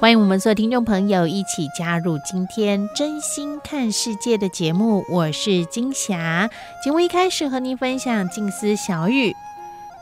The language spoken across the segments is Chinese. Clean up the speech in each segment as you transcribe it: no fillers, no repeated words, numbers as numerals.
欢迎我们所有听众朋友一起加入今天真心看世界的节目，我是金霞。节目一开始和您分享静思小语：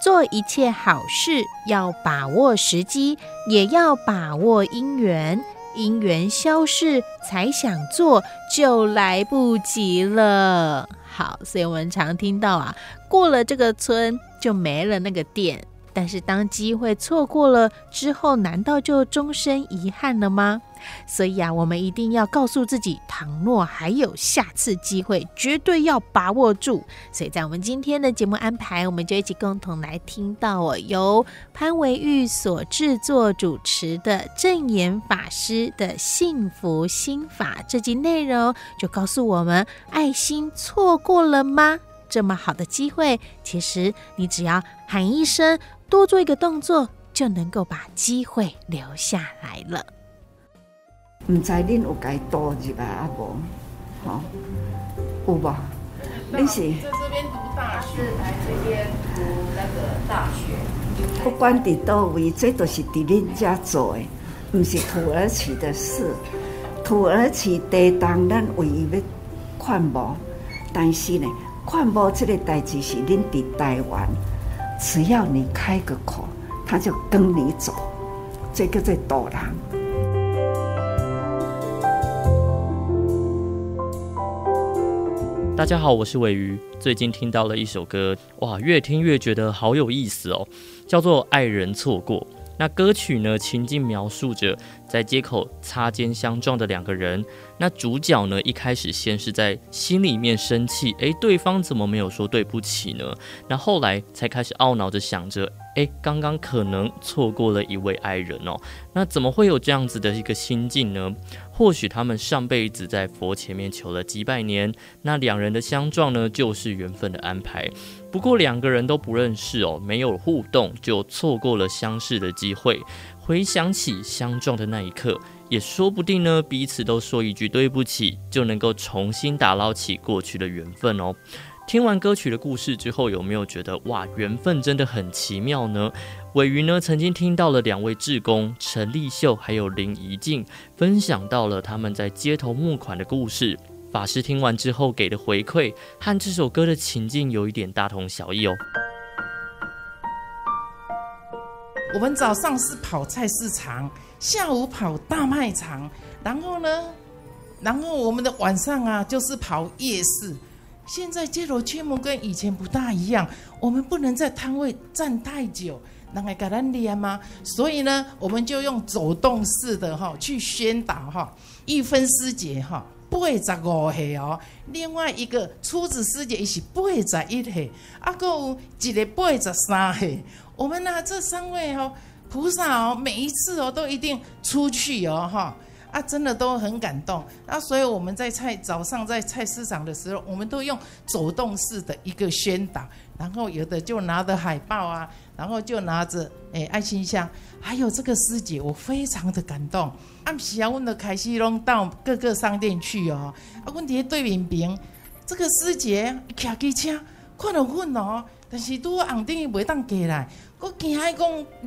做一切好事要把握时机，也要把握因缘，因缘消逝才想做就来不及了。好，所以我们常听到啊，过了这个村就没了那个店，但是当机会错过了之后，难道就终身遗憾了吗？所以啊，我们一定要告诉自己，倘若还有下次机会，绝对要把握住。所以在我们今天的节目安排，我们就一起共同来听到由潘维玉所制作主持的证严法师的幸福心法这集内容，就告诉我们，爱心错过了吗？这么好的机会，其实你只要喊一声，多做一个动作，就能够把机会留下来了。不知道你们有把它倒进来啊吗？好，有吧？你是在这边读大学，来这边读那个大学，不管在哪里，这都是在你们家做的，不是土耳其的事。土耳其地当我们唯一要看无，但是呢，看无这个代志是你们在台湾。只要你开个口，他就跟你走，这个叫做度人。大家好，我是尾鱼。最近听到了一首歌，哇，越听越觉得好有意思哦，叫做《爱人错过》。那歌曲呢，情境描述着在街口擦肩相撞的两个人。那主角呢，一开始先是在心里面生气，对方怎么没有说对不起呢？那后来才开始懊恼着想着，刚刚可能错过了一位爱人哦。那怎么会有这样子的一个心境呢？或许他们上辈子在佛前面求了几百年，那两人的相撞呢，就是缘分的安排。不过两个人都不认识哦，没有互动，就错过了相识的机会。回想起相撞的那一刻，也说不定呢，彼此都说一句对不起，就能够重新打捞起过去的缘分哦。听完歌曲的故事之后，有没有觉得哇，缘分真的很奇妙呢？尾鱼呢，曾经听到了两位志工陈立秀还有林怡静分享到了他们在街头募款的故事。法师听完之后给的回馈，和这首歌的情境有一点大同小异哦。我们早上是跑菜市场，下午跑大卖场，然后我们的晚上啊，就是跑夜市。现在街头驱魔跟以前不大一样，我们不能在摊位站太久，人家给咱念嘛，所以呢，我们就用走动式的去宣导玉芬师姐85岁哦，另外一个初子师姐也是81岁，啊，还有一个83岁。我们呢，这三位菩萨每一次都一定出去啊，真的都很感动。那所以我们在早上在菜市场的时候，我们都用走动式的一个宣导，然后有的就拿着海报啊，然后就拿着爱心箱，还有这个师姐，我非常的感动。暗时啊，我们就开始拢到各个商店去哦。啊，我伫对面边，这个师姐骑机车，看到我但是拄红灯伊袂当过来，我惊伊讲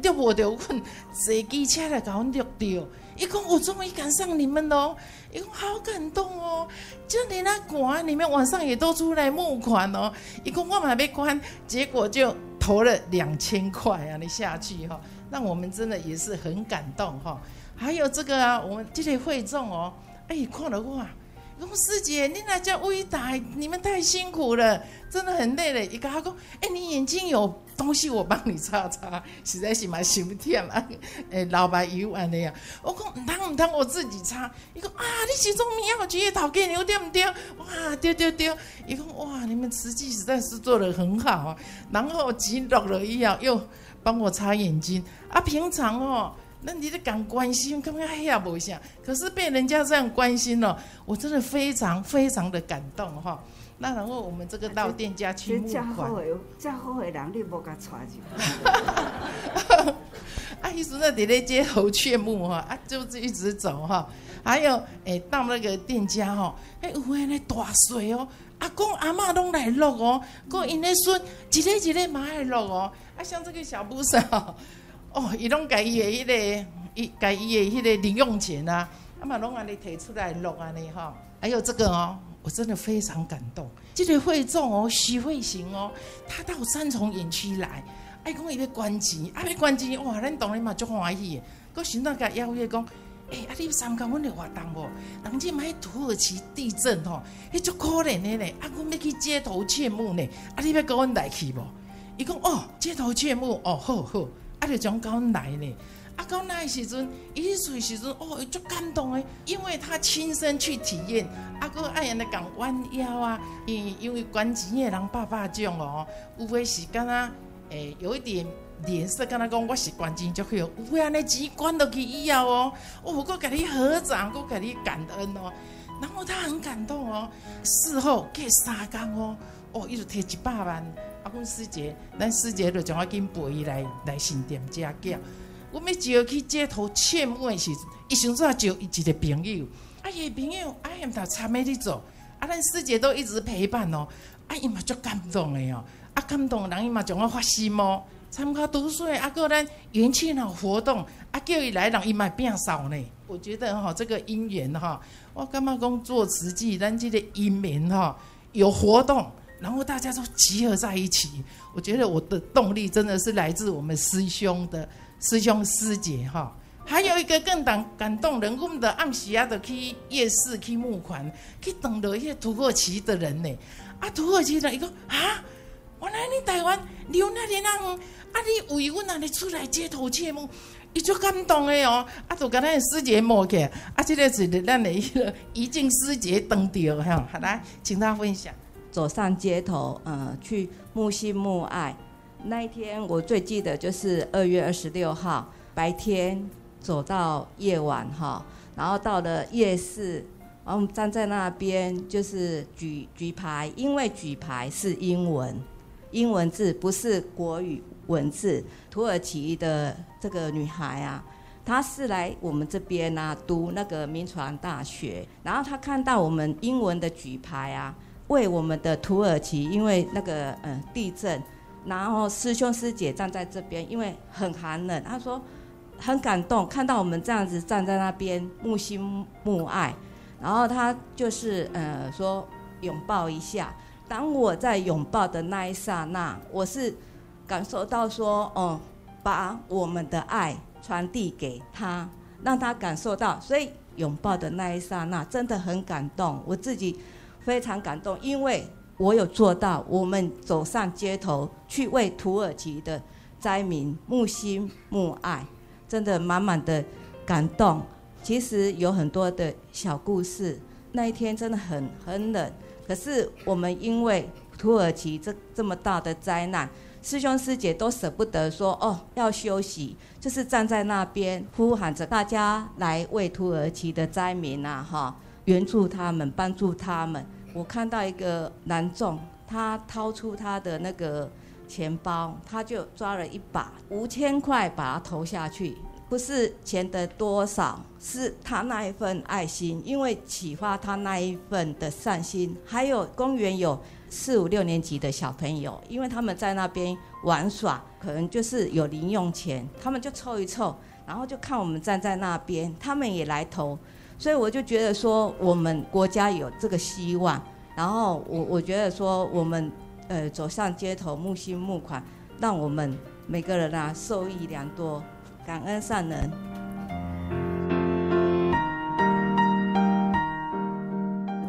抓无到我，坐机车来甲我抓到。一共我终于赶上你们喽！一共好感动哦，就连那馆你们晚上也都出来募款哦。一共我买被关，结果就投了2000块啊，你下去让我们真的也是很感动哈。还有这个啊，我们这些会众哦，哎，看了哇，讲师姐，你那叫伟大，你们太辛苦了，真的很累了。一个他讲，哎，你眼睛有东西，我帮你擦擦，实在是蛮心甜啊。哎，老白油安尼啊，我讲唔通我自己擦。伊讲啊，你其中民药局也讨给你，对不对？哇，对。伊讲哇，你们慈济实在是做得很好啊。然后急落了以后，又帮我擦眼睛啊。平常哦。那你就敢关心，刚刚哎呀不像，可是被人家这样关心了，我真的非常非常的感动哈。那然后我们这个到店家去募款，这好的人你无甲带进。啊，一直在街头劝募哈，啊，就是一直走哈。还有到那个店家哈，有诶咧大水哦，阿公阿嬷拢来落哦，讲因咧孙一个嘛来落哦，啊，像这个小布什哦。哦，伊拢家己的迄个零用钱啊，啊嘛拢安尼提出来弄安尼哈。还有这个哦，我真的非常感动。这个会众哦，徐慧行哦，他到三重园区来，爱讲伊要捐钱，啊要捐钱，哇，咱当然嘛足欢喜。佮想到佮邀约讲，啊你参加阮的活动无？人家买土耳其地震吼，迄足可怜的嘞，啊，阮要去街头劝募呢，啊你要跟阮来去无？伊讲哦，街头劝募哦，好。啊，就从高来呢，啊高来时阵，伊水时阵哦，足感动诶，因为他亲身去体验，啊个爱人来讲弯腰啊，因为关节诶人爸爸讲哦，有诶是干呐，有一点脸色干呐讲我是关节就会有，有安尼钱关落去以后哦，我搁给你合掌，搁给你感恩哦，然后他很感动哦，事后给3天哦，伊就摕100万。啊，阮师姐，咱师姐就将我跟陪伊来新店家教。我们就去街头劝募时，伊想做招一个朋友，啊，伊朋友啊，伊唔头参与哩做，啊，咱师姐都一直陪伴哦，啊，伊嘛足感动的哦，啊，感动人伊嘛将我发心哦，参加读书啊，个咱元气脑活动，啊，叫伊来人伊嘛变少呢。我觉得哈、这个姻缘哈、我感觉讲做慈济，咱这个姻缘哈、有活动。然后大家都集合在一起，我觉得我的动力真的是来自我们师兄师姐哈。还有一个更感动人，我们的暗时啊，就去夜市去募款，去等到一些土耳其的人呢。啊，土耳其人伊讲啊，原来你台湾留那里人，啊你为阮安尼出来街头切募，伊就感动的哦。啊，就跟咱的师姐摸起，啊，这个是咱的一静师姐登到哈。好来，请她分享。走上街头，去募心募爱。那一天我最记得就是2月26号，白天走到夜晚哈，然后到了夜市，然后我们站在那边就是举牌，因为举牌是英文字，不是国语文字。土耳其的这个女孩啊，她是来我们这边啊读那个民传大学，然后她看到我们英文的举牌啊。为我们的土耳其，因为那个地震，然后师兄师姐站在这边，因为很寒冷。他说很感动，看到我们这样子站在那边募心募爱，然后他就是说拥抱一下。当我在拥抱的那一刹那，我是感受到说，把我们的爱传递给他，让他感受到。所以拥抱的那一刹那真的很感动，我自己。非常感动，因为我有做到，我们走上街头去为土耳其的灾民募心募爱，真的满满的感动。其实有很多的小故事，那一天真的很冷，可是我们因为土耳其这么大的灾难，师兄师姐都舍不得说要休息，就是站在那边呼喊着大家来为土耳其的灾民啊哈援助他们，帮助他们。我看到一个男众，他掏出他的那个钱包，他就抓了一把5000块，把它投下去。不是钱的多少，是他那一份爱心，因为启发他那一份的善心。还有公园有4、5、6年级的小朋友，因为他们在那边玩耍，可能就是有零用钱，他们就凑一凑，然后就看我们站在那边，他们也来投。所以我就觉得说，我们国家有这个希望。然后我觉得说，我们走上街头募心募款，让我们每个人啊受益良多，感恩上人。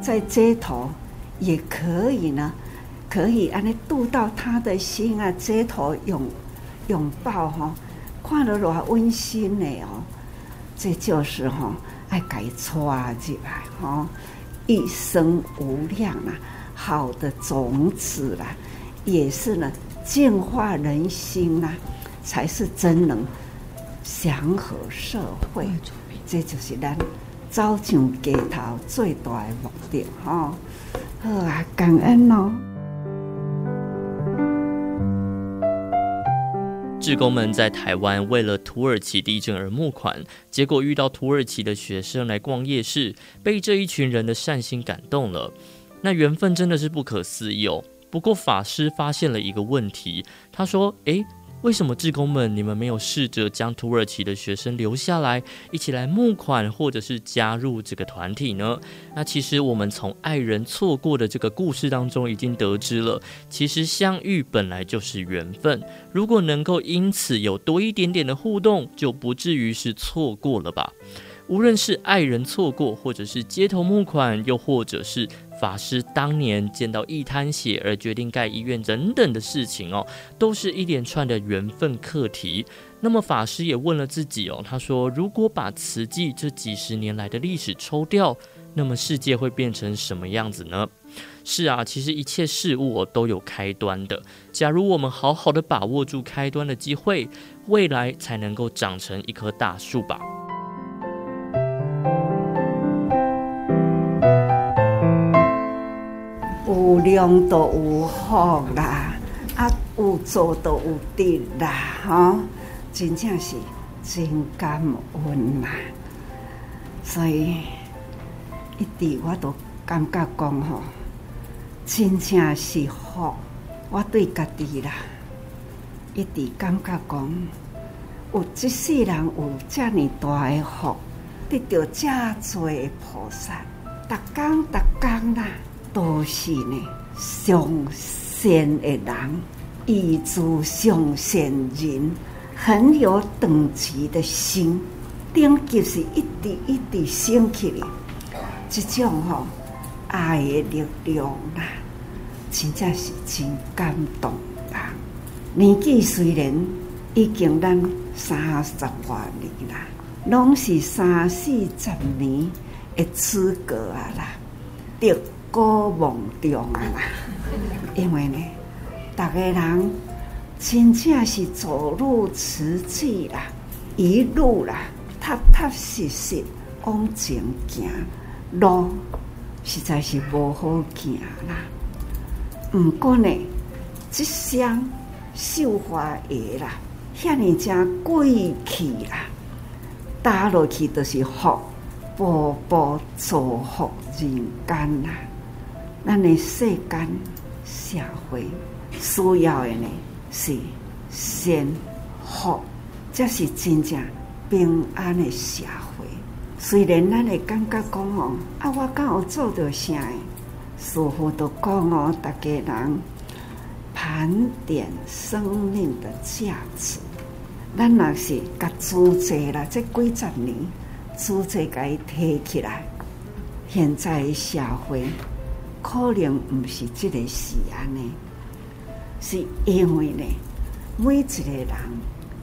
在街头也可以呢，可以安尼渡到他的心啊，街头拥抱哈、哦，看了偌温馨的哦。这就是哈、哦，爱改错起来哈，一生无量啊，好的种子啦、啊，也是呢，净化人心啦、啊，才是真能祥和社会。这就是咱走上街头最大的目的哈。好啊，感恩哦。志工们在台湾为了土耳其地震而募款，结果遇到土耳其的学生来逛夜市，被这一群人的善心感动了。那缘分真的是不可思议哦。不过法师发现了一个问题，他说：为什么志工们你们没有试着将土耳其的学生留下来，一起来募款或者是加入这个团体呢？那其实我们从爱人错过的这个故事当中已经得知了，其实相遇本来就是缘分，如果能够因此有多一点点的互动，就不至于是错过了吧。无论是爱人错过，或者是街头募款，又或者是法师当年见到一滩血而决定盖医院等等的事情哦，都是一连串的缘分课题。那么法师也问了自己哦，他说如果把慈济这几十年来的历史抽掉，那么世界会变成什么样子呢？是啊，其实一切事物都有开端的，假如我们好好的把握住开端的机会，未来才能够长成一棵大树吧。有量就有福啦，啊有做就有得啦，吼、哦，真正是真感恩啦。所以一直我都感觉讲吼，真正是福。我对家己啦，一直感觉讲，有一世人有遮尔大的福，得到遮多的菩萨，逐工逐工啦。都是呢，上善的人，以助上善人，很有等级的心，等级是一滴一滴升起的，这种吼、哦、爱的力量啦，真正是真感动啦。年纪虽然已经咱30多年啦，拢是30-40年的资格啊啦，对。高望重啊啦，因为呢，大家人真正是走入慈济啦，一路啦，踏踏实实往前行，路实在是无好行啦。不过呢，这双绣花鞋啦，遐尼正贵气啦，搭落去就是福，步步造福人间啦。咱的世间社会需要的呢是善福，这是真正平安的社会。虽然咱会感觉讲哦，啊，我敢有做到啥？师父都讲哦，大家人盘点生命的价值。咱若是甲组织啦，这几十年组织甲伊提起来，现在的社会。可能不是这个事安尼，是因为呢，每一个人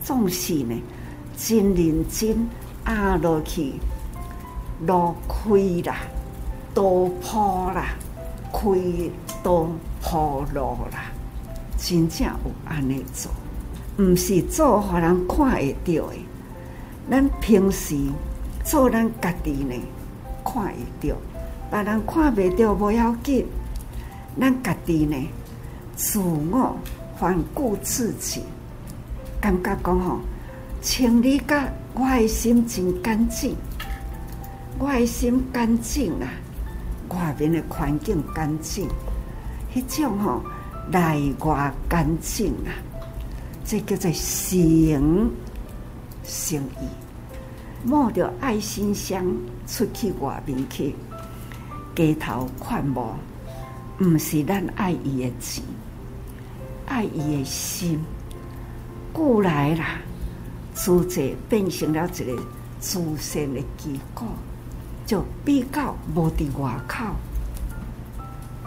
总是呢真认真压落去，落亏啦，多破啦，亏多破落啦，真正有安尼做，不是做予人看会到的。咱平时做咱家己呢，看会到。别人看袂到不要紧，咱家己呢，自我反顾自己，感觉讲吼，清理甲我的心真干净，我的心干净啦，外面的环境干净，迄种吼内外干净啦，这叫做行义，冒着爱心香出去外面去。街头看无，唔是咱爱伊的钱，爱伊的心，故来啦，书籍变成了一个慈善的机构，就比较无伫外口。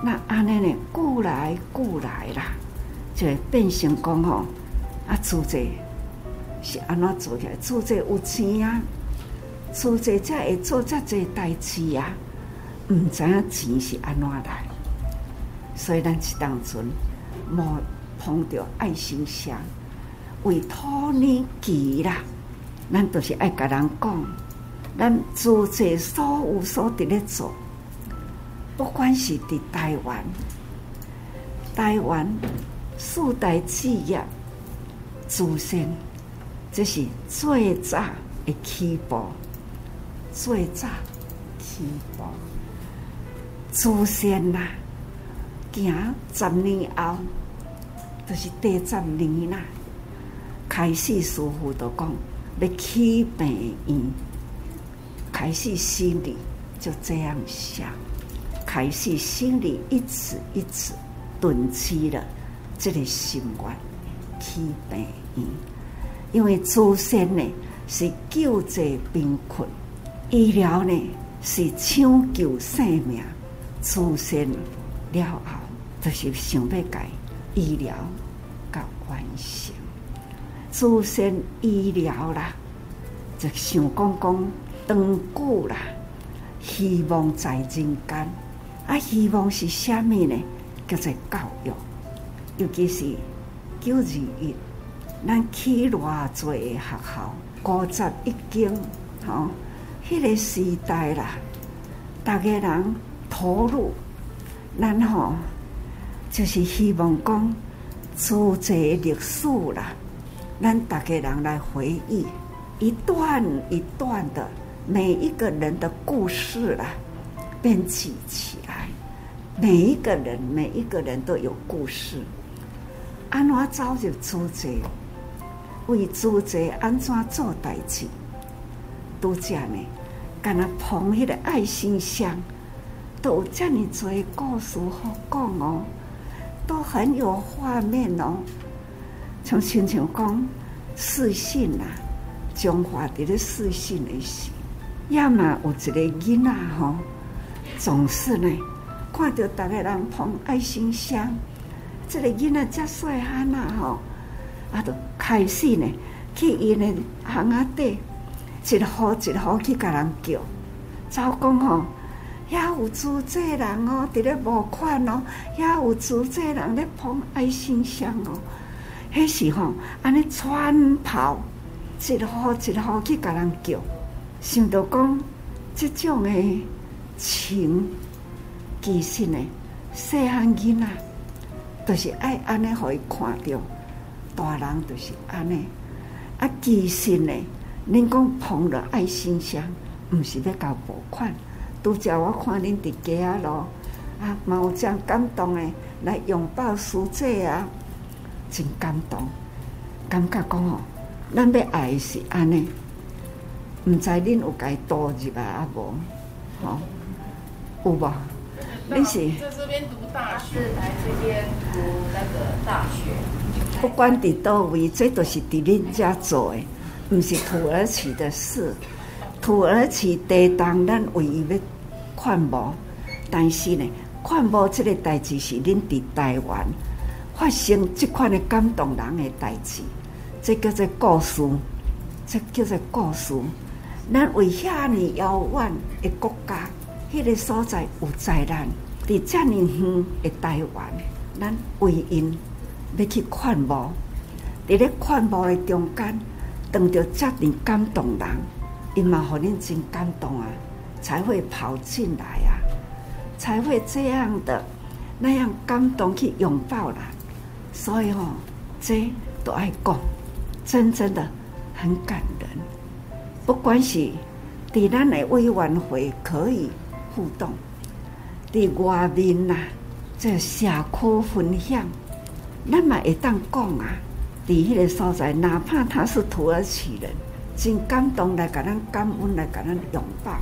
那安尼呢，久来啦，就会变成讲吼，啊，书籍是安怎做起来？书籍有钱啊，书籍才会做遮济代志啊，毋知影钱是安怎来。所以咱一当阵无碰到爱心社，为土耳其啦，咱就是爱甲人讲，咱做这所有所伫咧做，不管是伫台湾四大企业自身，这是最早的起步，自身啦，行10年后，就是第10年啦。开始师傅就讲要起病院，开始心理就这样想，开始心理一次囤积了这个心愿，起病院。因为祖先呢是救济贫困，医疗呢是抢救生命，祖先了后就是想要改医疗甲完成。祖先医疗啦，就想讲长久啦，希望在人间。啊，希望是啥物呢？叫做教育，尤其是921，咱起偌侪的学校，51间，吼，迄个时代啦，大家人投入，咱吼就是希望讲做些历史啦。咱大家人来回忆一段一段的每一个人的故事啦，编辑起来，每一个人都有故事。安怎走入组织，为组织安怎做代志，都这样呢？敢若捧迄个爱心箱，都有这么多故事好讲哦，都很有画面哦。像亲像讲视讯啊，中华伫咧视讯的时，也嘛有一个囡仔吼，总是呢看到大家人捧爱心箱，这个囡仔遮细汉啊吼，啊就开始呢去因的巷仔底，一户去甲人叫，走讲吼，遐有组织人哦，伫咧募款哦，遐有组织人咧捧爱心箱哦。那时候安尼穿袍一户去甲人叫，想到讲这种的情，其实呢，细汉囡仔就是爱安尼，互伊看到，大人就是安尼。啊，其实呢，恁讲捧了爱心箱，毋是要搞拨款。拄则我看恁伫街啊路啊，嘛有这样感动的来拥抱书记啊。真感动，感觉讲哦，咱要爱是安尼，唔知恁有解导入来啊无？吼，有无？恁是在这边读大学，来这边读那个大学。不管伫倒位，这都是伫恁家做诶，唔是土耳其的事。土耳其地当咱唯一要看无，但是呢，看无这个代志是恁伫台湾发生这款的感动人的代志，这叫做故事，咱为遐尼遥远的国家，那个所在有灾难，在遮尼远的台湾，咱为因要去看望，在咧看望的中间，当着遮尼感动人，因嘛互恁真感动啊，才会跑进来啊，才会这样的那样感动去拥抱人。所以哦，这都爱讲，真的很感人。不管是在咱的委员会可以互动，在外面呐，这社区分享，咱嘛会当讲啊。在迄个所在，哪怕他是土耳其人，真感动来甲咱感恩，来甲咱拥抱，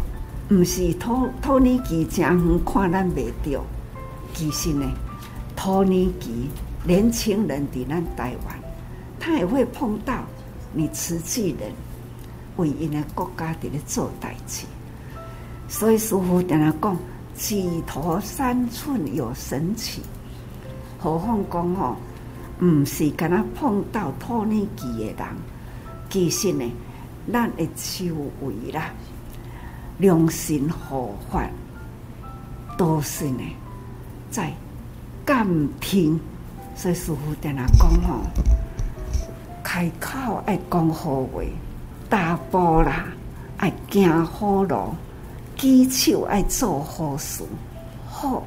唔是土耳其真远看咱袂到。其实呢，土耳其年轻人在咱台湾，他也会碰到你持续人为因的国家伫咧做代志。所以师父定来讲，举头三寸有神奇。何况讲吼，唔是敢若碰到托尼基的人，其实呢，咱的修为啦，良心合法，都是呢在甘听。所以师父定来讲吼，开口爱讲好话，大步啦爱行好路，举手爱做好事，好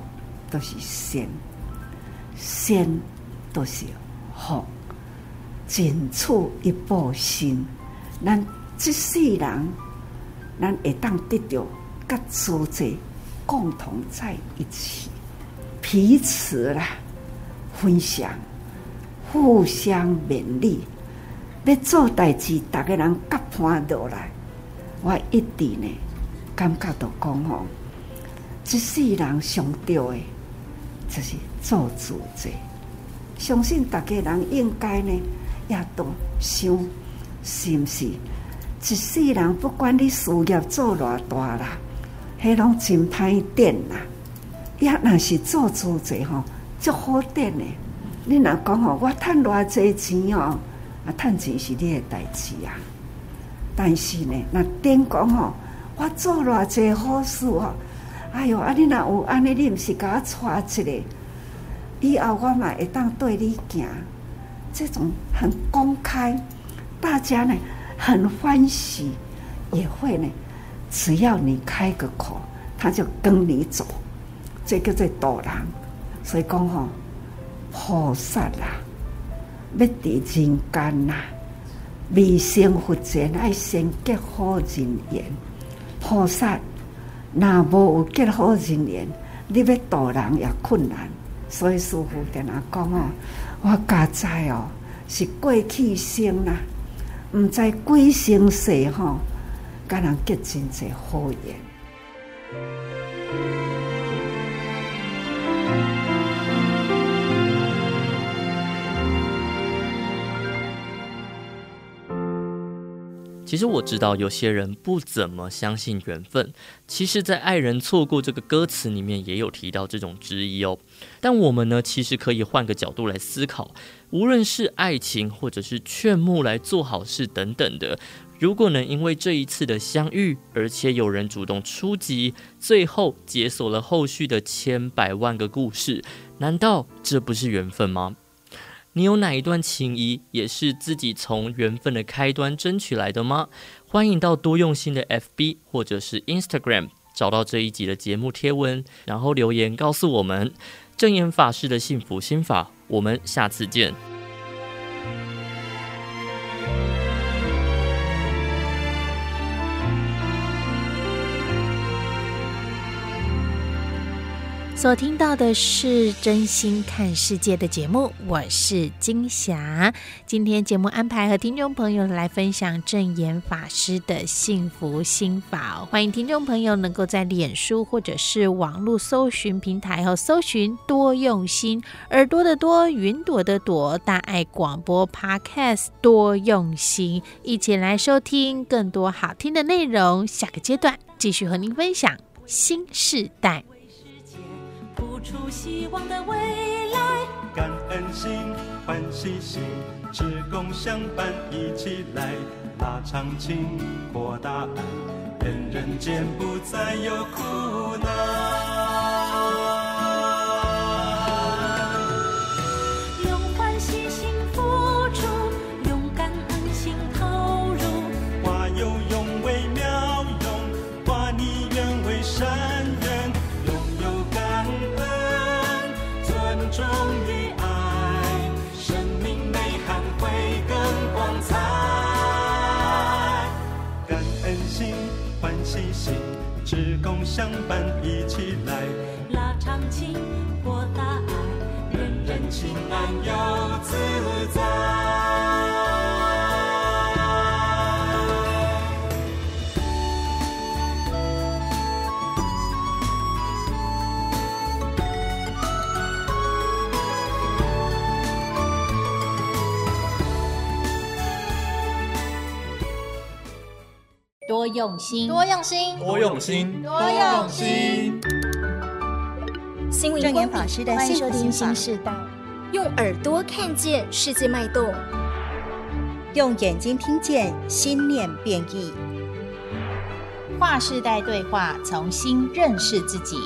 就是善，善就是福，尽处一步心。咱这世人，咱会当得到甲诸者共同在一起，彼此啦分享，互相勉励。要做代志，大家人夹伴落来，我一直呢感觉到讲吼，这世人上对的，就是做主者。相信大家人应该呢，也都想是不是？一世人不管你事业做偌大啦，迄拢真歹点啦。也若是做主者吼，足好点的。你若讲吼，我赚偌济钱哦。啊，赚钱是你的代志啊，但是呢，那顶讲吼，我做偌济好事哦，哎呦，啊你若有安尼，你毋是甲我带一个，以后我嘛会当对你行，这种很公开，大家呢很欢喜，也会呢，只要你开个口，他就跟你走，这叫做度人，所以讲吼，菩萨啦。要伫人间呐，未成佛前爱先结好人缘。菩萨若无有结好人缘，你要度人也困难。所以师父跟我讲哦，我家在哦是过去生啦，唔知几生世吼，甲人结真侪好缘。其实我知道有些人不怎么相信缘分，其实在爱人错过这个歌词里面也有提到这种质疑哦。但我们呢，其实可以换个角度来思考，无论是爱情或者是劝募来做好事等等的，如果能因为这一次的相遇，而且有人主动出击，最后解锁了后续的千百万个故事，难道这不是缘分吗？你有哪一段情谊也是自己从缘分的开端争取来的吗？欢迎到多用心的 FB 或者是 Instagram 找到这一集的节目贴文，然后留言告诉我们。证严法师的幸福心法，我们下次见。所听到的是真心看世界的节目，我是金霞。今天节目安排和听众朋友来分享证严法师的幸福心法，欢迎听众朋友能够在脸书或者是网络搜寻平台后搜寻多用心，耳朵的多，云朵的朵，大爱广播 Podcast 多用心，一起来收听更多好听的内容。下个阶段继续和您分享新世代付出希望的未来，感恩心，欢喜心，志工相伴一起来，拉长情，扩大爱，人人间不再有苦难。用欢喜心付出，用感恩心投入，化有用为妙用，化你愿为善。忠于爱，生命美好会更光彩。感恩心，欢喜心，志工相伴一起来，拉长情，博大爱，人人情安又自在。多用心，多用心，多用心，多用心。新闻光法师的《幸福新世代》，用耳朵看见世界脉动，用眼睛听见心念变异。跨世代对话，从心认识自己，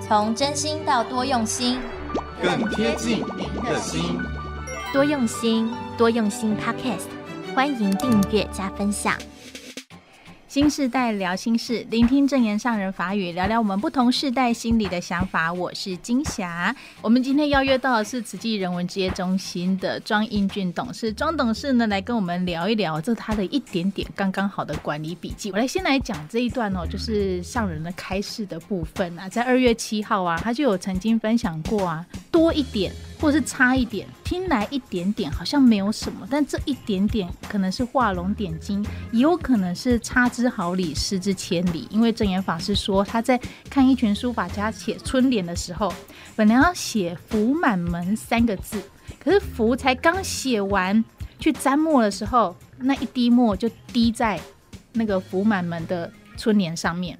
从真心到多用心，更贴近您的心。多用心，多用心 Podcast。欢迎订阅加分享。新世代聊心事，聆听证言上人法语，聊聊我们不同世代心理的想法。我是金霞，我们今天邀约到的是慈济人文职业中心的庄英俊董事。庄董事呢，来跟我们聊一聊这他的一点点刚刚好的管理笔记。我来先来讲这一段哦，就是上人的开示的部分啊，在2月7号啊，他就有曾经分享过啊，多一点或是差一点，听来一点点好像没有什么，但这一点点可能是画龙点睛，也有可能是差之毫厘，失之千里。因为证严法师说，他在看一群书法家写春联的时候，本来要写福满门3个字，可是福才刚写完去沾墨的时候，那一滴墨就滴在那个福满门的春联上面，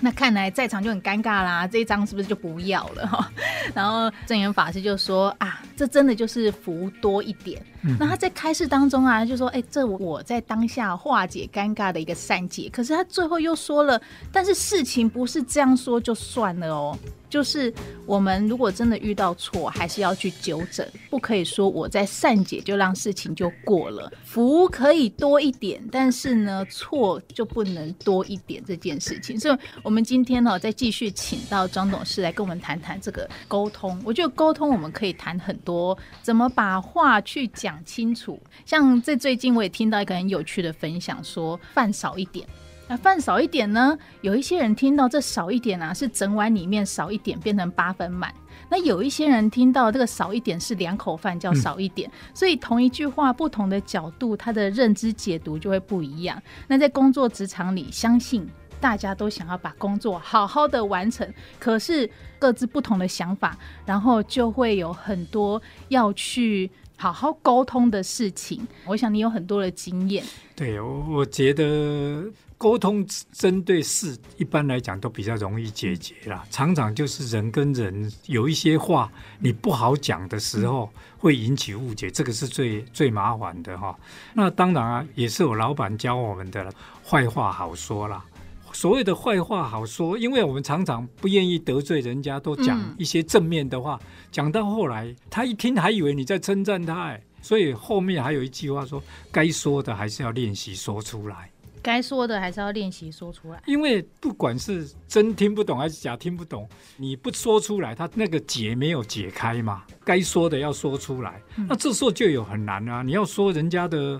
那看来在场就很尴尬啦，这一张是不是就不要了哈？然后证严法师就说啊，这真的就是福多一点。那他在开示当中啊，就说这我在当下化解尴尬的一个善解。可是他最后又说了，但是事情不是这样说就算了哦，就是我们如果真的遇到错，还是要去纠正，不可以说我在善解就让事情就过了。福可以多一点，但是呢错就不能多一点这件事情。所以我们今天再继续请到庄董事来跟我们谈谈这个沟通。我觉得沟通我们可以谈很多，怎么把话去讲清楚。像在最近我也听到一个很有趣的分享，说饭少一点。那饭少一点呢，有一些人听到这少一点啊，是整碗里面少一点变成8分满，那有一些人听到这个少一点是2口饭叫少一点。所以同一句话不同的角度，他的认知解读就会不一样。那在工作职场里，相信大家都想要把工作好好的完成，可是各自不同的想法，然后就会有很多要去好好沟通的事情。我想你有很多的经验。对，我觉得沟通针对事一般来讲都比较容易解决啦，常常就是人跟人有一些话你不好讲的时候会引起误解，这个是最麻烦的哈。那当然啊，也是我老板教我们的坏话好说啦。所谓的坏话好说，因为我们常常不愿意得罪人家，都讲一些正面的话，讲到后来他一听还以为你在称赞他。所以后面还有一句话说，该说的还是要练习说出来，该说的还是要练习说出来。因为不管是真听不懂还是假听不懂，你不说出来，他那个结没有解开嘛，该说的要说出来。那这时候就有很难啊，你要说人家的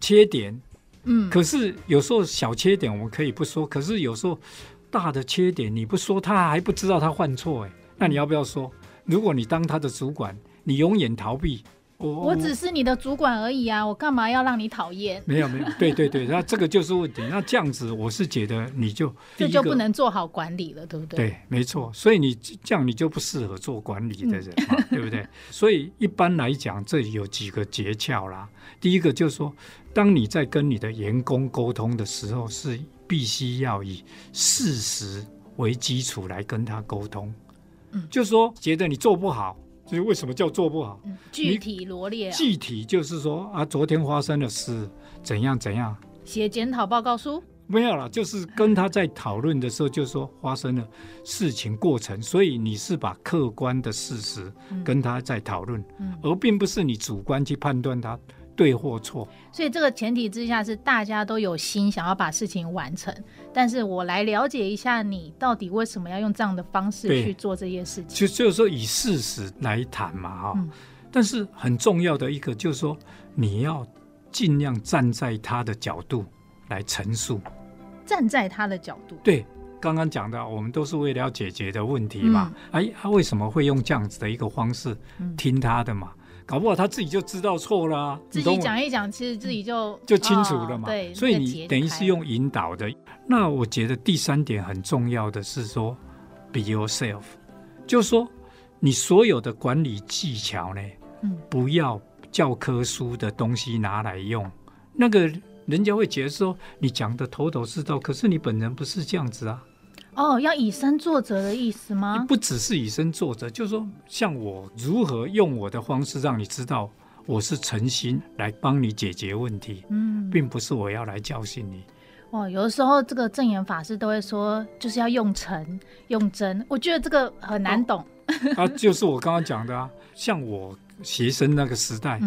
缺点，可是有时候小缺点我们可以不说，可是有时候大的缺点你不说，他还不知道他犯错，那你要不要说？如果你当他的主管，你永远逃避，我只是你的主管而已啊，我干嘛要让你讨厌？没有，对，那这个就是问题。那这样子我是觉得你就这就不能做好管理了，对不对？对，没错。所以你这样你就不适合做管理的人嘛，对不对？所以一般来讲，这有几个诀窍啦。第一个就是说，当你在跟你的员工沟通的时候，是必须要以事实为基础来跟他沟通。就是说觉得你做不好，所以为什么叫做不好？具体罗列，具体就是说啊，昨天发生的事怎样怎样，写检讨报告书没有啦，就是跟他在讨论的时候就是说发生了事情过程，所以你是把客观的事实跟他在讨论，而并不是你主观去判断他对或错。所以这个前提之下是大家都有心想要把事情完成，但是我来了解一下你到底为什么要用这样的方式去做这些事情，就是说以事实来谈嘛，但是很重要的一个就是说，你要尽量站在他的角度来陈述，站在他的角度。对，刚刚讲的我们都是为了要解决的问题嘛，他为什么会用这样子的一个方式听他的嘛，搞不好他自己就知道错了，自己讲一讲其实自己就清楚了嘛。对，所以你等于是用引导的。那我觉得第3点很重要的是说 Be yourself， 就是说你所有的管理技巧呢，不要教科书的东西拿来用，那个人家会觉得说你讲的头头是道，可是你本人不是这样子啊。哦，要以身作则的意思吗？不只是以身作则，就是说像我如何用我的方式让你知道我是诚心来帮你解决问题，并不是我要来教训你。哇，有的时候这个证严法师都会说，就是要用诚用真，我觉得这个很难懂。啊，就是我刚刚讲的啊，像我学生那个时代，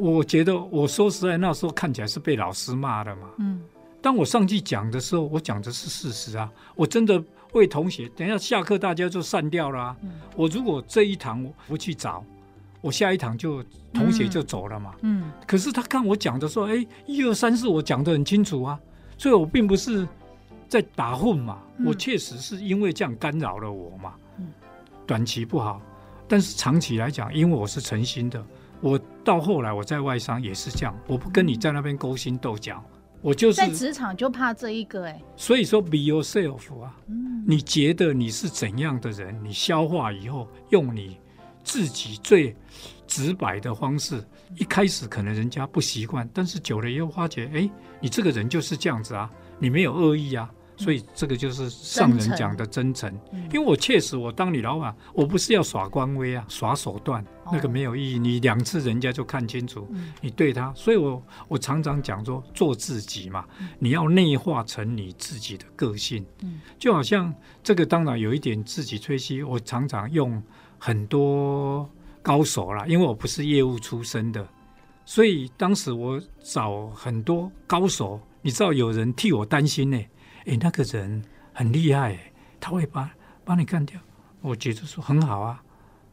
我觉得我说实在那时候看起来是被老师骂的嘛，当我上去讲的时候，我讲的是事实啊，我真的为同学，等一下下课大家就散掉了啊，我如果这一堂我不去找，我下一堂就同学就走了嘛，可是他看我讲的时候，一二三四我讲得很清楚啊，所以我并不是在打混嘛，我确实是因为这样干扰了我嘛，短期不好，但是长期来讲，因为我是诚心的，我到后来我在外商也是这样，我不跟你在那边勾心斗角，我就是在职场就怕这一个所以说 be yourself 啊，你觉得你是怎样的人，你消化以后用你自己最直白的方式，一开始可能人家不习惯，但是久了以后发觉，你这个人就是这样子啊，你没有恶意啊，所以这个就是上人讲的真诚，因为我确实我当你老板，我不是要耍官威啊，耍手段，那个没有意义，你两次人家就看清楚，你对他，所以我常常讲说做自己嘛，你要内化成你自己的个性，就好像这个当然有一点自己吹嘘，我常常用很多高手啦，因为我不是业务出身的，所以当时我找很多高手，你知道有人替我担心呢。那个人很厉害，他会把你干掉，我觉得说很好啊。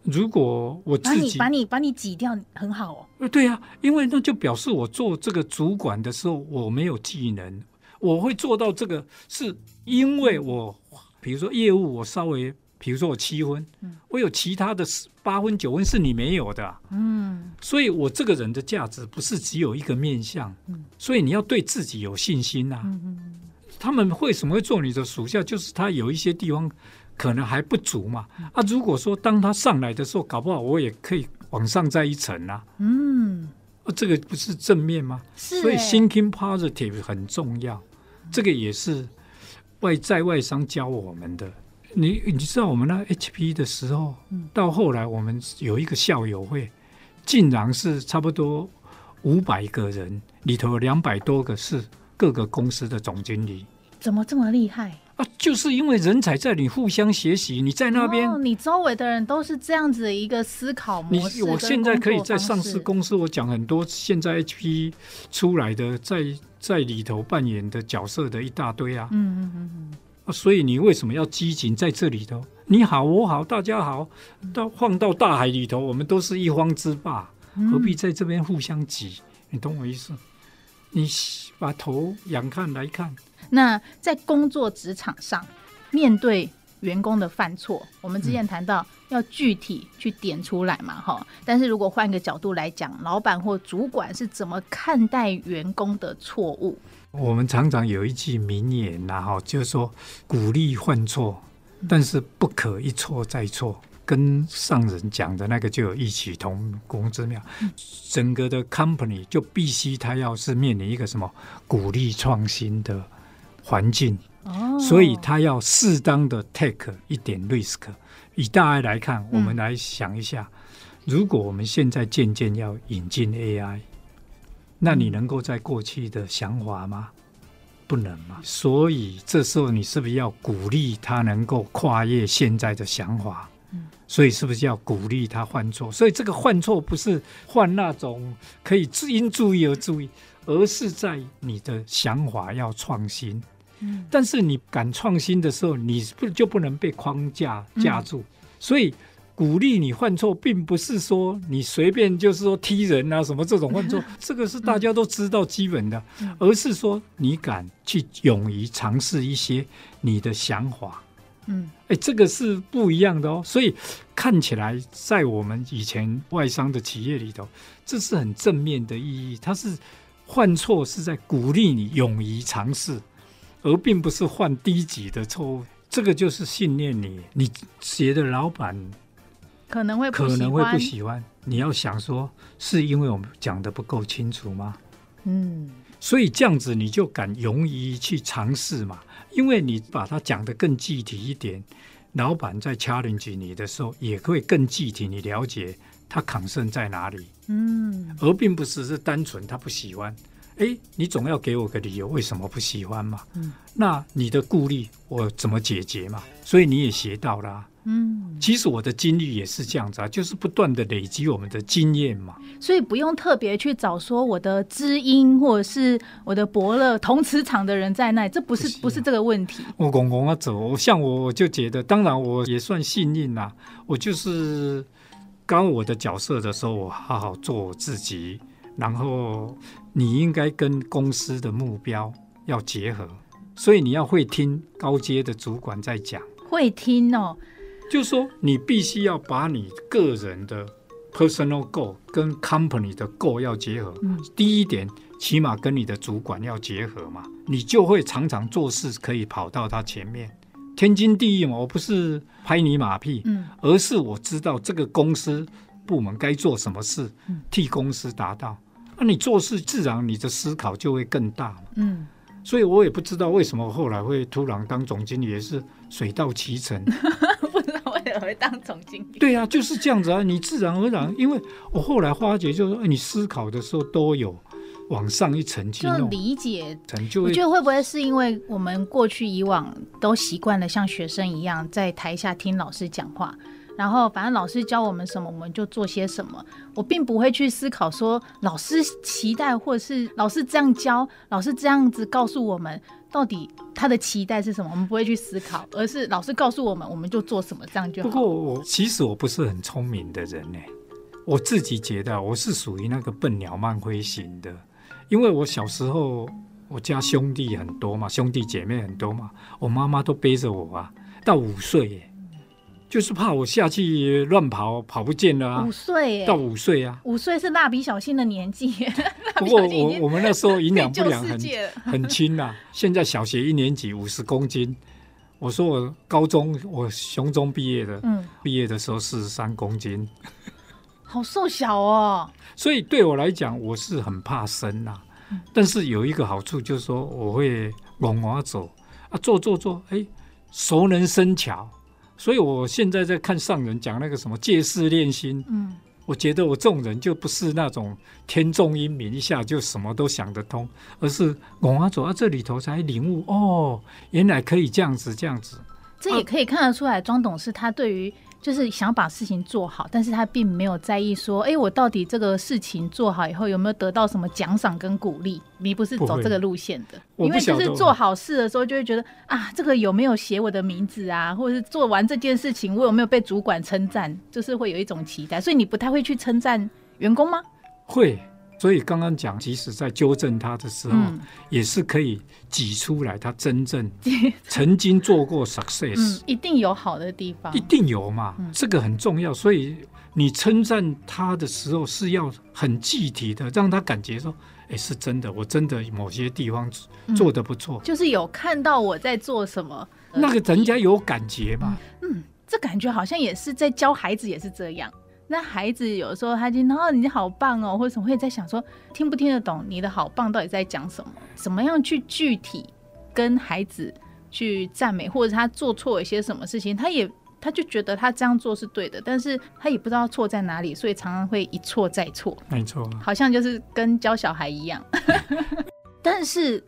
如果我自己把你挤掉，很好哦。对啊，因为那就表示我做这个主管的时候我没有技能，我会做到这个是因为我比如说业务我稍微比如说我7分，我有其他的8分9分是你没有的啊，所以我这个人的价值不是只有一个面向，所以你要对自己有信心啊。他们为什么会做你的属下，就是他有一些地方可能还不足嘛。啊，如果说当他上来的时候，搞不好我也可以往上再一层啊。这个不是正面吗？是。所以 thinking positive 很重要，这个也是在外商教我们的。你知道我们那 HP 的时候，到后来我们有一个校友会，竟然是差不多500个人，里头有200多个是各个公司的总经理。怎么这么厉害啊？就是因为人才在你互相学习，你在那边，你周围的人都是这样子的一个思考模式。我现在可以在上市公司，我讲很多现在 HP 出来的在里头扮演的角色的一大堆啊。所以你为什么要激情在这里头？你好我好大家好，放到大海里头，我们都是一方之霸，何必在这边互相挤？你懂我意思？你把头仰看来看。那在工作职场上，面对员工的犯错，我们之前谈到要具体去点出来嘛，但是如果换个角度来讲，老板或主管是怎么看待员工的错误？我们常常有一句名言啊，就是说鼓励犯错，但是不可一错再错，跟上人讲的那个就有异曲同工之妙。整个的 company 就必须它要是面临一个什么鼓励创新的环境，所以它要适当的 take 一点 risk。 以大爱来看，我们来想一下，如果我们现在渐渐要引进 AI， 那你能够在过去的想法吗？不能嘛。所以这时候你是不是要鼓励它能够跨越现在的想法？所以是不是要鼓励他犯错？所以这个犯错不是犯那种可以因注意而注意，而是在你的想法要创新，但是你敢创新的时候，你就不能被框架架住，所以鼓励你犯错并不是说你随便就是说踢人啊什么这种犯错，这个是大家都知道基本的，而是说你敢去勇于尝试一些你的想法。这个是不一样的哦。所以看起来在我们以前外商的企业里头，这是很正面的意义，它是犯错是在鼓励你勇于尝试，而并不是犯低级的错误。这个就是信念你觉得老板可能会不喜欢，你要想说是因为我们讲的不够清楚吗？所以这样子你就敢勇于去尝试嘛，因为你把它讲得更具体一点，老板在 challenge 你的时候也会更具体，你了解他concern在哪里，而并不只是单纯他不喜欢，你总要给我个理由为什么不喜欢嘛，那你的顾虑我怎么解决嘛，所以你也学到了啊。其实我的经历也是这样子啊，就是不断的累积我们的经验嘛，所以不用特别去找说我的知音或者是我的伯乐同磁场的人在那，这不是这个问题。我讲讲啊走，像我就觉得，当然我也算幸运啦，我就是刚我的角色的时候，我好好做我自己，然后你应该跟公司的目标要结合，所以你要会听高阶的主管在讲，会听哦。就是说你必须要把你个人的 personal goal 跟 company 的 goal 要结合，第一点起码跟你的主管要结合嘛，你就会常常做事可以跑到他前面，天经地义嘛，我不是拍你马屁，而是我知道这个公司部门该做什么事，替公司达到，那你做事自然你的思考就会更大嘛，所以我也不知道为什么后来会突然当总经理，也是水到渠成不知道为什么会当总经理。对啊，就是这样子啊，你自然而然，因为我后来发觉就是你思考的时候都有往上一层去弄，就理解就会。我觉得会不会是因为我们过去以往都习惯了像学生一样在台下听老师讲话，然后反正老师教我们什么我们就做些什么，我并不会去思考说老师期待或者是老师这样教，老师这样子告诉我们到底他的期待是什么，我们不会去思考，而是老师告诉我们我们就做什么，这样就好。不过其实我不是很聪明的人，我自己觉得我是属于那个笨鸟慢飞型的，因为我小时候我家兄弟很多嘛，兄弟姐妹很多嘛，我妈妈都背着我啊，到5岁耶，就是怕我下去乱跑跑不见了啊。5岁啊，5岁是蜡笔小新的年纪。不过我们那时候营养不良很轻啊，现在小学1年级50公斤，我说我高中我雄中毕业的，毕业的时候43公斤，好瘦小哦。所以对我来讲我是很怕生啊，但是有一个好处就是说我会往哪走啊，做熟能生巧。所以我现在在看上人讲那个什么借势练心，我觉得我这种人就不是那种天纵英明一下就什么都想得通，而是我走到这里头才领悟，原来可以这样子这样子。这也可以看得出来庄董事他对于就是想把事情做好，但是他并没有在意说我到底这个事情做好以后有没有得到什么奖赏跟鼓励，你不是走这个路线的。因为就是做好事的时候就会觉得啊，这个有没有写我的名字啊，或者是做完这件事情我有没有被主管称赞，就是会有一种期待。所以你不太会去称赞员工吗？会，所以刚刚讲即使在纠正他的时候，也是可以挤出来他真正曾经做过 success，一定有好的地方，一定有嘛，这个很重要。所以你称赞他的时候是要很具体的，让他感觉说是真的，我真的某些地方做得不错，就是有看到我在做什么，那个人家有感觉嘛。这感觉好像也是在教孩子也是这样，那孩子有时候他就你好棒哦，或者什么，会在想说听不听得懂你的好棒到底在讲什么，怎么样去具体跟孩子去赞美，或者他做错一些什么事情，他就觉得他这样做是对的，但是他也不知道错在哪里，所以常常会一错再错。没错，好像就是跟教小孩一样但是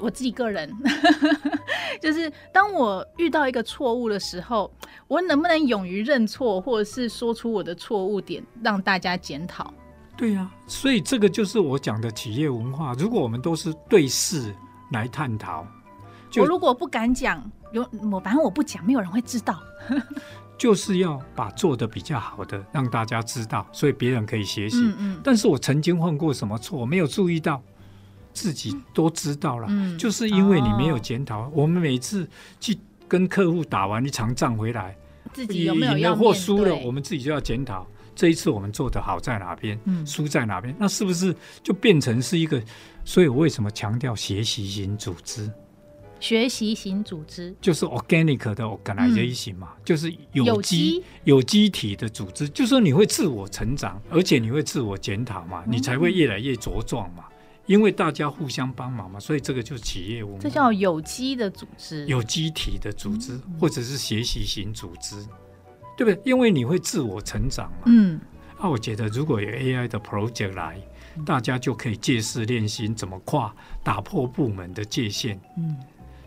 我自己个人就是当我遇到一个错误的时候，我能不能勇于认错，或者是说出我的错误点让大家检讨。对啊，所以这个就是我讲的企业文化，如果我们都是对事来探讨，我如果不敢讲，反正我不讲没有人会知道就是要把做的比较好的让大家知道，所以别人可以学习。但是我曾经犯过什么错我没有注意到，自己都知道了，就是因为你没有检讨。我们每次去跟客户打完一场仗回来，自己有没有要面对，赢了或输了我们自己就要检讨，这一次我们做的好在哪边，输在哪边，那是不是就变成是一个。所以我为什么强调学习型组织，学习型组织就是 organic 的 organization 嘛，就是有机体的组织，就是说你会自我成长，而且你会自我检讨嘛，你才会越来越茁壮嘛。因为大家互相帮忙嘛，所以这个就是企业文化，这叫有机的组织，有机体的组织，或者是学习型组织，对不对？因为你会自我成长嘛。我觉得如果有 AI 的 project 来，大家就可以借势练心怎么跨打破部门的界限。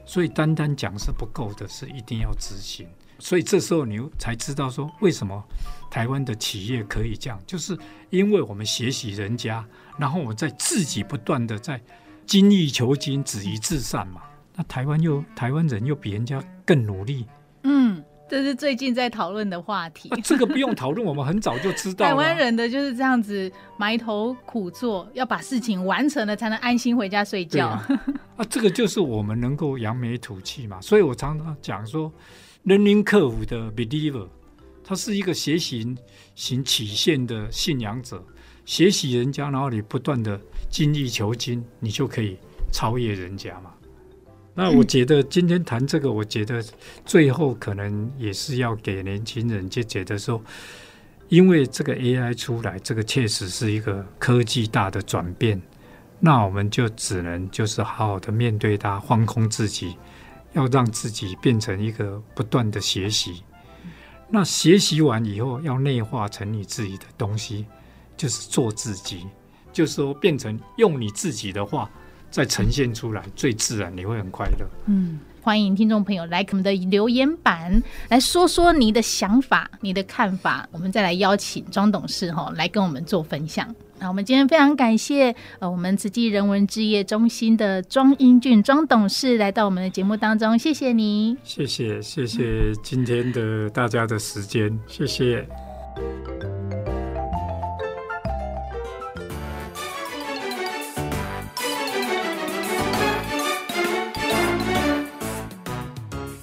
所以单单讲是不够的，是一定要执行。所以这时候你才知道说为什么台湾的企业可以这样，就是因为我们学习人家，然后我在自己不断的在精益求精，止于至善嘛。那台湾人又比人家更努力。这是最近在讨论的话题。这个不用讨论，我们很早就知道了。台湾人的就是这样子，埋头苦做，要把事情完成了才能安心回家睡觉。这个就是我们能够扬眉吐气嘛。所以我常常讲说，人民克服的 believer， 他是一个学习型曲线的信仰者，学习人家，然后你不断的精益求精，你就可以超越人家嘛。那我觉得今天谈这个，我觉得最后可能也是要给年轻人就觉得说，因为这个 AI 出来，这个确实是一个科技大的转变，那我们就只能就是好好的面对它，放空自己，要让自己变成一个不断的学习。那学习完以后要内化成你自己的东西，就是做自己，就是说变成用你自己的话再呈现出来，最自然，你会很快乐。欢迎听众朋友来我们的留言板来说说你的想法，你的看法，我们再来邀请庄董事来跟我们做分享。那我们今天非常感谢我们慈济人文置业中心的庄英俊庄董事来到我们的节目当中，谢谢你。谢谢今天的大家的时间，谢谢。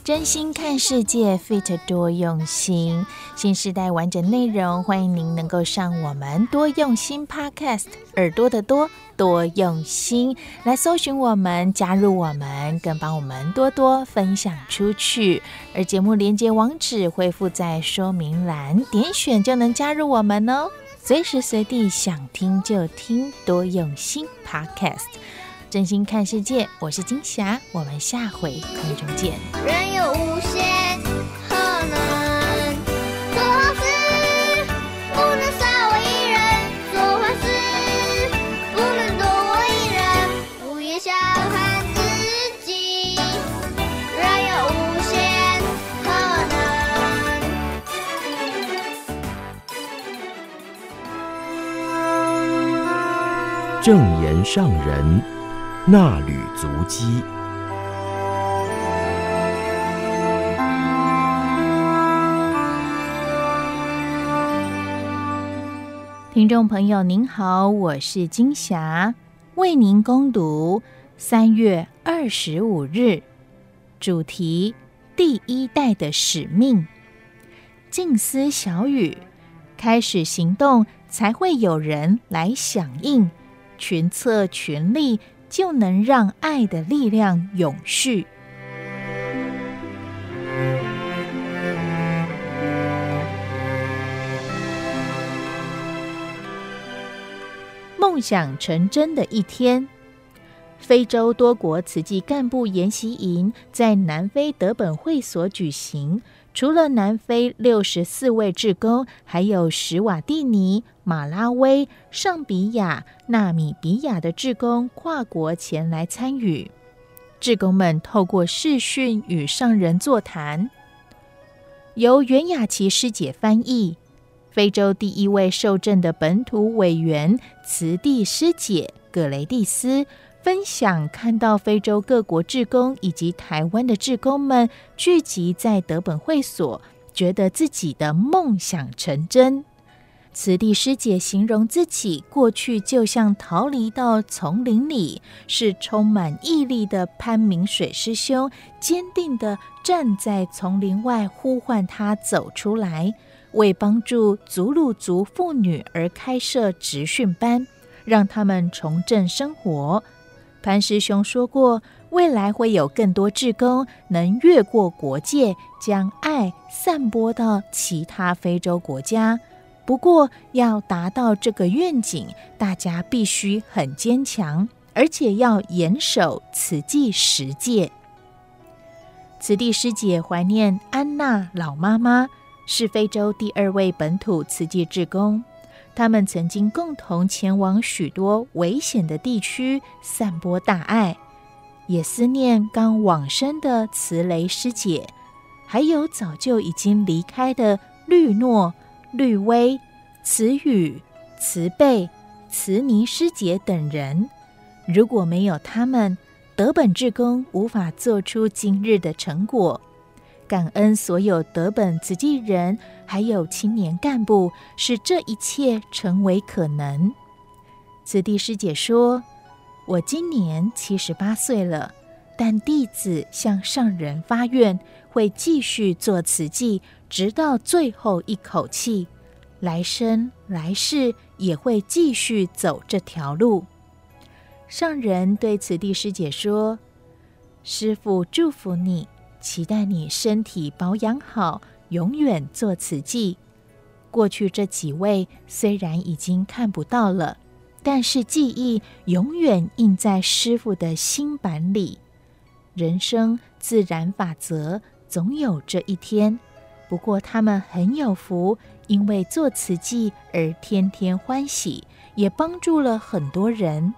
真心看世界 ，Fit 多用心，新时代完整内容，欢迎您能够上我们多用心 Podcast， 耳朵的多用心来搜寻我们，加入我们，更帮我们多多分享出去。而节目连结网址会附在说明栏，点选就能加入我们哦。随时随地想听就听多用心 Podcast。真心看世界，我是金霞，我们下回空中见。人有无限可能，做好事不能少我一人，做坏事不能多我一人，不要小看自己。人有无限可能，正言上人那履足迹。听众朋友您好，我是金霞，为您攻读3月25日，主题第一代的使命。静思小语，开始行动才会有人来响应，群策群力就能让爱的力量永续。梦想成真的一天，非洲多国慈济干部研习营在南非德本会所举行，除了南非64位志工，还有史瓦蒂尼、马拉威、尚比亚、纳米比亚的志工跨国前来参与。志工们透过视讯与上人座谈，由袁雅琪师姐翻译，非洲第1位受证的本土委员慈地师姐葛雷蒂斯分享看到非洲各国志工以及台湾的志工们聚集在德本会所，觉得自己的梦想成真。慈地师姐形容自己过去就像逃离到丛林里，是充满毅力的潘明水师兄坚定地站在丛林外呼唤他走出来，为帮助族鲁族妇女而开设职训班，让他们重振生活。潘师兄说过，未来会有更多志工能越过国界，将爱散播到其他非洲国家。不过，要达到这个愿景，大家必须很坚强，而且要严守此祭十戒。此地师姐怀念安娜老妈妈，是非洲第二位本土慈济志工，他们曾经共同前往许多危险的地区散播大爱，也思念刚往生的慈雷师姐，还有早就已经离开的绿诺、绿威、慈雨、慈贝、慈尼师姐等人。如果没有他们，德本志工无法做出今日的成果。感恩所有德本慈济人还有青年干部，使这一切成为可能。慈地师姐说，我今年78岁了，但弟子向上人发愿，会继续做慈济，直到最后一口气，来生来世也会继续走这条路。上人对慈地师姐说，师父祝福你，期待你身体保养好，永远做慈济。过去这几位虽然已经看不到了，但是记忆永远印在师父的心版里。人生自然法则，总有这一天。不过他们很有福，因为做慈济而天天欢喜，也帮助了很多人。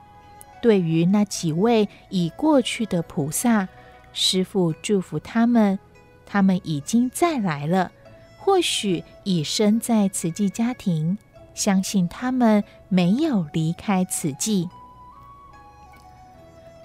对于那几位已过去的菩萨，师父祝福他们，他们已经再来了，或许已身在慈济家庭，相信他们没有离开慈济。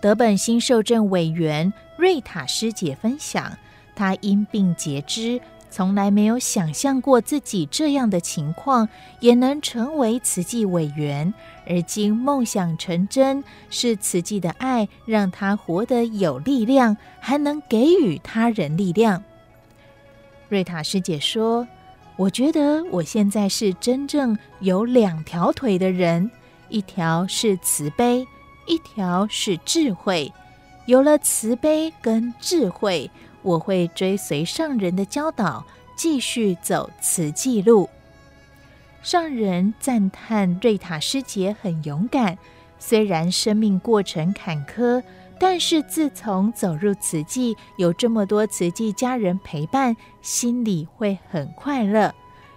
德本新受证委员瑞塔师姐分享，她因病截肢，从来没有想象过自己这样的情况也能成为慈济委员，而今梦想成真，是慈济的爱让他活得有力量，还能给予他人力量。瑞塔师姐说，我觉得我现在是真正有2条腿的人，一条是慈悲，一条是智慧。有了慈悲跟智慧，我会追随上人的教导，继续走慈济路。上人赞叹瑞塔师姐很勇敢，虽然生命过程坎坷，但是自从走入慈济，有这么多慈济家人陪伴，心里会很快乐。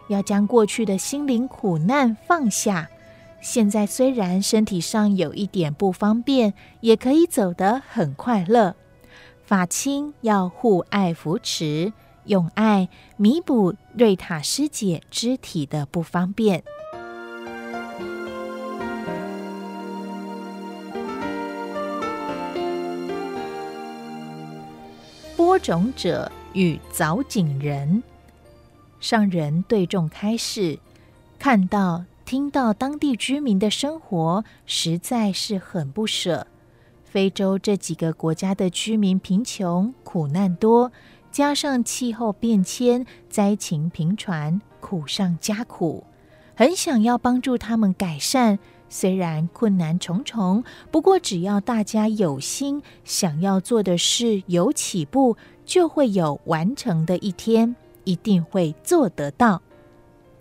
要将过去的心灵苦难放下，现在虽然身体上有一点不方便，也可以走得很快乐。法亲要互爱扶持，用爱弥补瑞塔师姐肢体的不方便。播种者与凿井人，上人对众开示，看到听到当地居民的生活，实在是很不舍。非洲这几个国家的居民贫穷苦难多，加上气候变迁，灾情频传，苦上加苦。很想要帮助他们改善，虽然困难重重，不过只要大家有心，想要做的事有起步，就会有完成的一天，一定会做得到。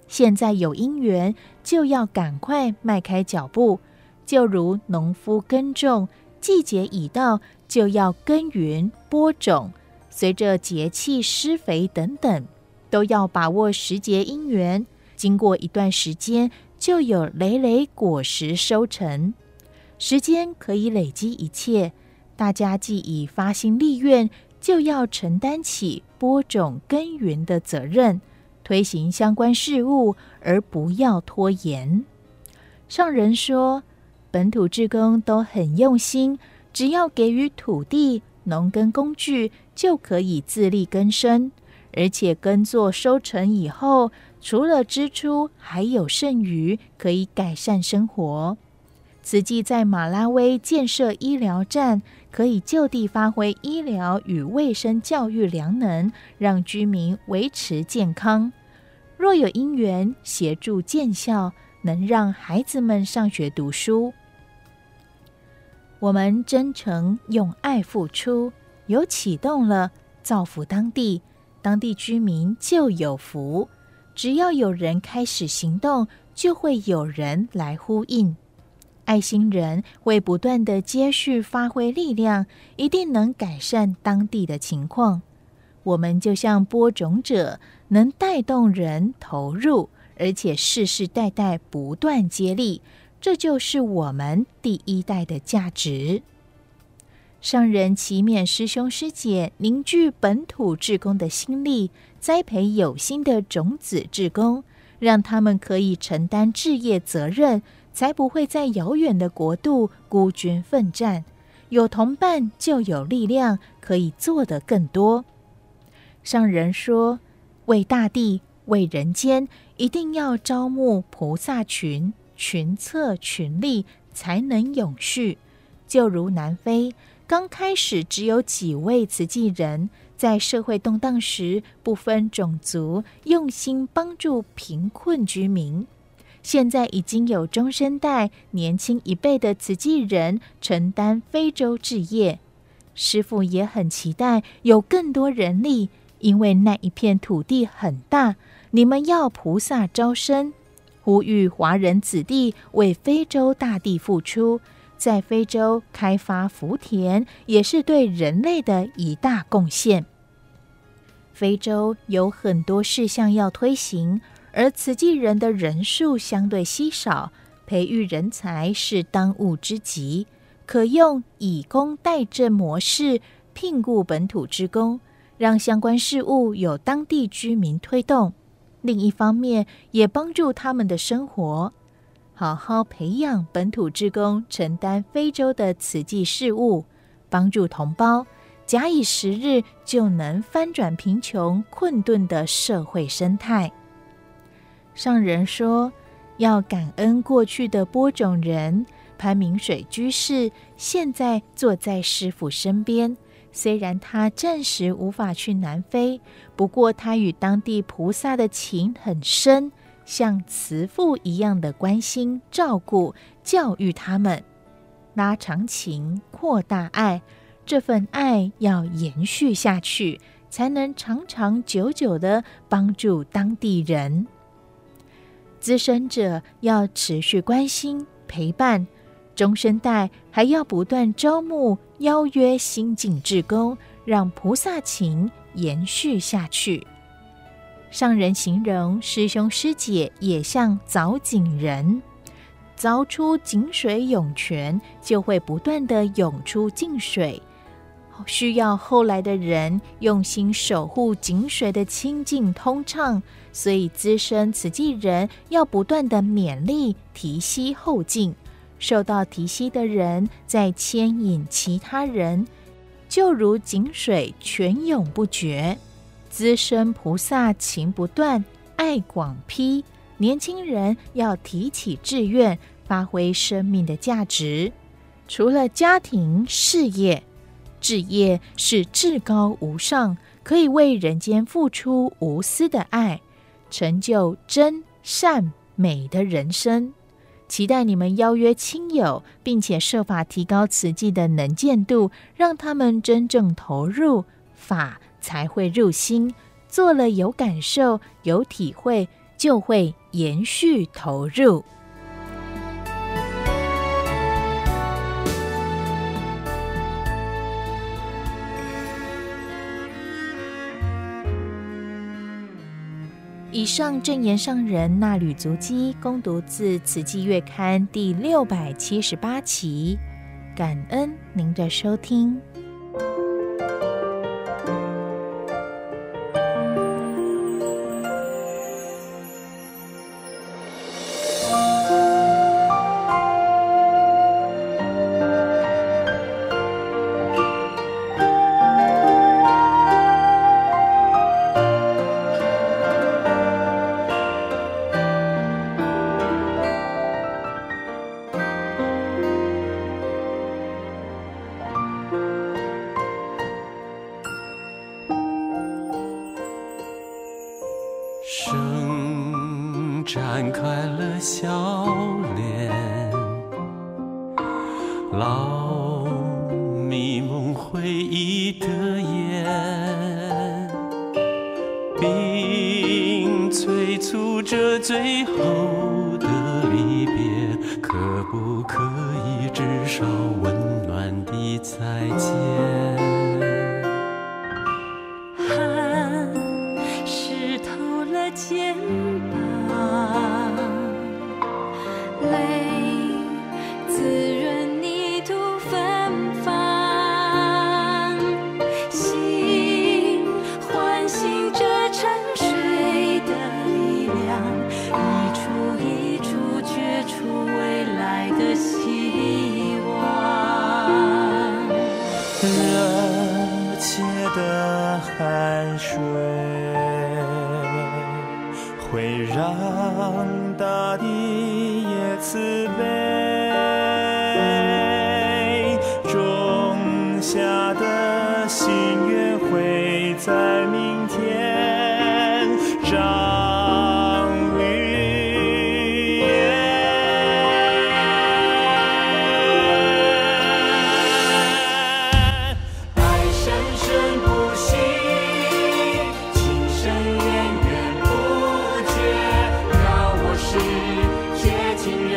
现在有因缘，就要赶快迈开脚步，就如农夫耕种，季节已到，就要耕耘播种，随着节气施肥等等，都要把握时节因缘。经过一段时间，就有累累果实收成。时间可以累积一切，大家既已发心立愿，就要承担起播种耕耘的责任，推行相关事务，而不要拖延。上人说，本土志工都很用心，只要给予土地、农耕工具，就可以自力更生。而且耕作收成以后，除了支出，还有剩余，可以改善生活。慈济在马拉威建设医疗站，可以就地发挥医疗与卫生教育良能，让居民维持健康。若有因缘，协助建校，能让孩子们上学读书。我们真诚用爱付出，有启动了，造福当地，当地居民就有福。只要有人开始行动，就会有人来呼应。爱心人会不断的接续发挥力量，一定能改善当地的情况。我们就像播种者，能带动人投入，而且世世代代不断接力，这就是我们第一代的价值。上人祈勉师兄师姐凝聚本土志工的心力，栽培有心的种子志工，让他们可以承担志业责任，才不会在遥远的国度孤军奋战。有同伴就有力量，可以做得更多。上人说，为大地为人间，一定要招募菩萨群，群策群力才能永续。就如南非刚开始只有几位慈济人，在社会动荡时不分种族，用心帮助贫困居民。现在已经有中生代年轻一辈的慈济人承担非洲志业，师父也很期待有更多人力，因为那一片土地很大，你们要菩萨招生，呼吁华人子弟为非洲大地付出，在非洲开发福田，也是对人类的一大贡献。非洲有很多事项要推行，而慈济人的人数相对稀少，培育人才是当务之急，可用以工代政模式聘雇本土志工，让相关事务由当地居民推动，另一方面也帮助他们的生活。好好培养本土志工承担非洲的慈济事务，帮助同胞，假以时日就能翻转贫穷困顿的社会生态。上人说，要感恩过去的播种人，潘明水居士现在坐在师父身边。虽然他暂时无法去南非，不过他与当地菩萨的情很深，像慈父一样的关心照顾教育他们，拉长情扩大爱，这份爱要延续下去，才能长长久久地帮助当地人。资深者要持续关心陪伴，中生代还要不断招募邀约新进志工，让菩萨情延续下去。上人形容师兄师姐也像凿井人，凿出井水涌泉，就会不断地涌出净水，需要后来的人用心守护井水的清净通畅，所以资深慈济人要不断地勉励提携后进，受到提携的人再牵引其他人，就如井水泉涌不绝。资深菩萨情不断，爱广披，年轻人要提起志愿，发挥生命的价值。除了家庭事业，志业是至高无上，可以为人间付出无私的爱，成就真善美的人生。期待你们邀约亲友，并且设法提高慈济的能见度，让他们真正投入，法才会入心，做了有感受有体会，就会延续投入。以上证言上人那履足迹恭读自《慈济月刊》第678期，感恩您的收听。生展开了笑脸，老迷蒙回忆的眼，并催促着最后的离别，可不可少温暖的再见。汗湿透了肩膀，泪滋润泥土芬芳，心唤醒着沉睡的力量，一处一处掘出未来的希望。热切的汗水会让大地也慈悲，种下的心愿会在明天长绿叶。爱生生不息，情深缘远是接近人，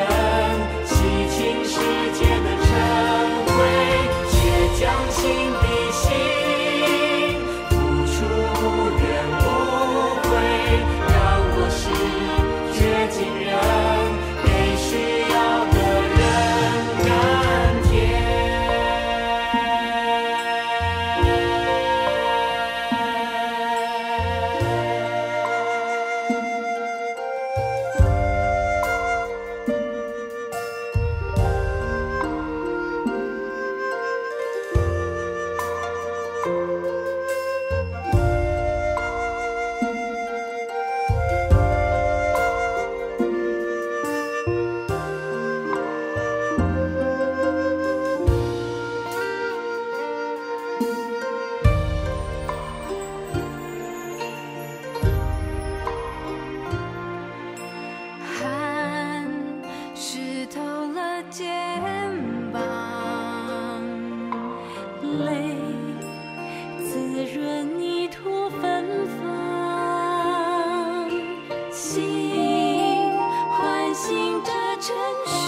洗清世界的尘灰，且将心比心，付出无怨无悔。让我是接近人，给需要的人甘甜。泪滋润泥土芬芳，心唤醒着沉睡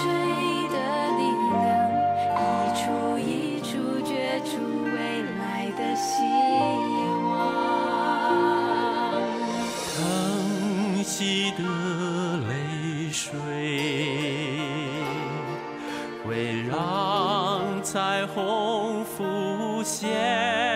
的力量，一处一处掘出未来的希望。淌息的泪水会让彩虹浮现。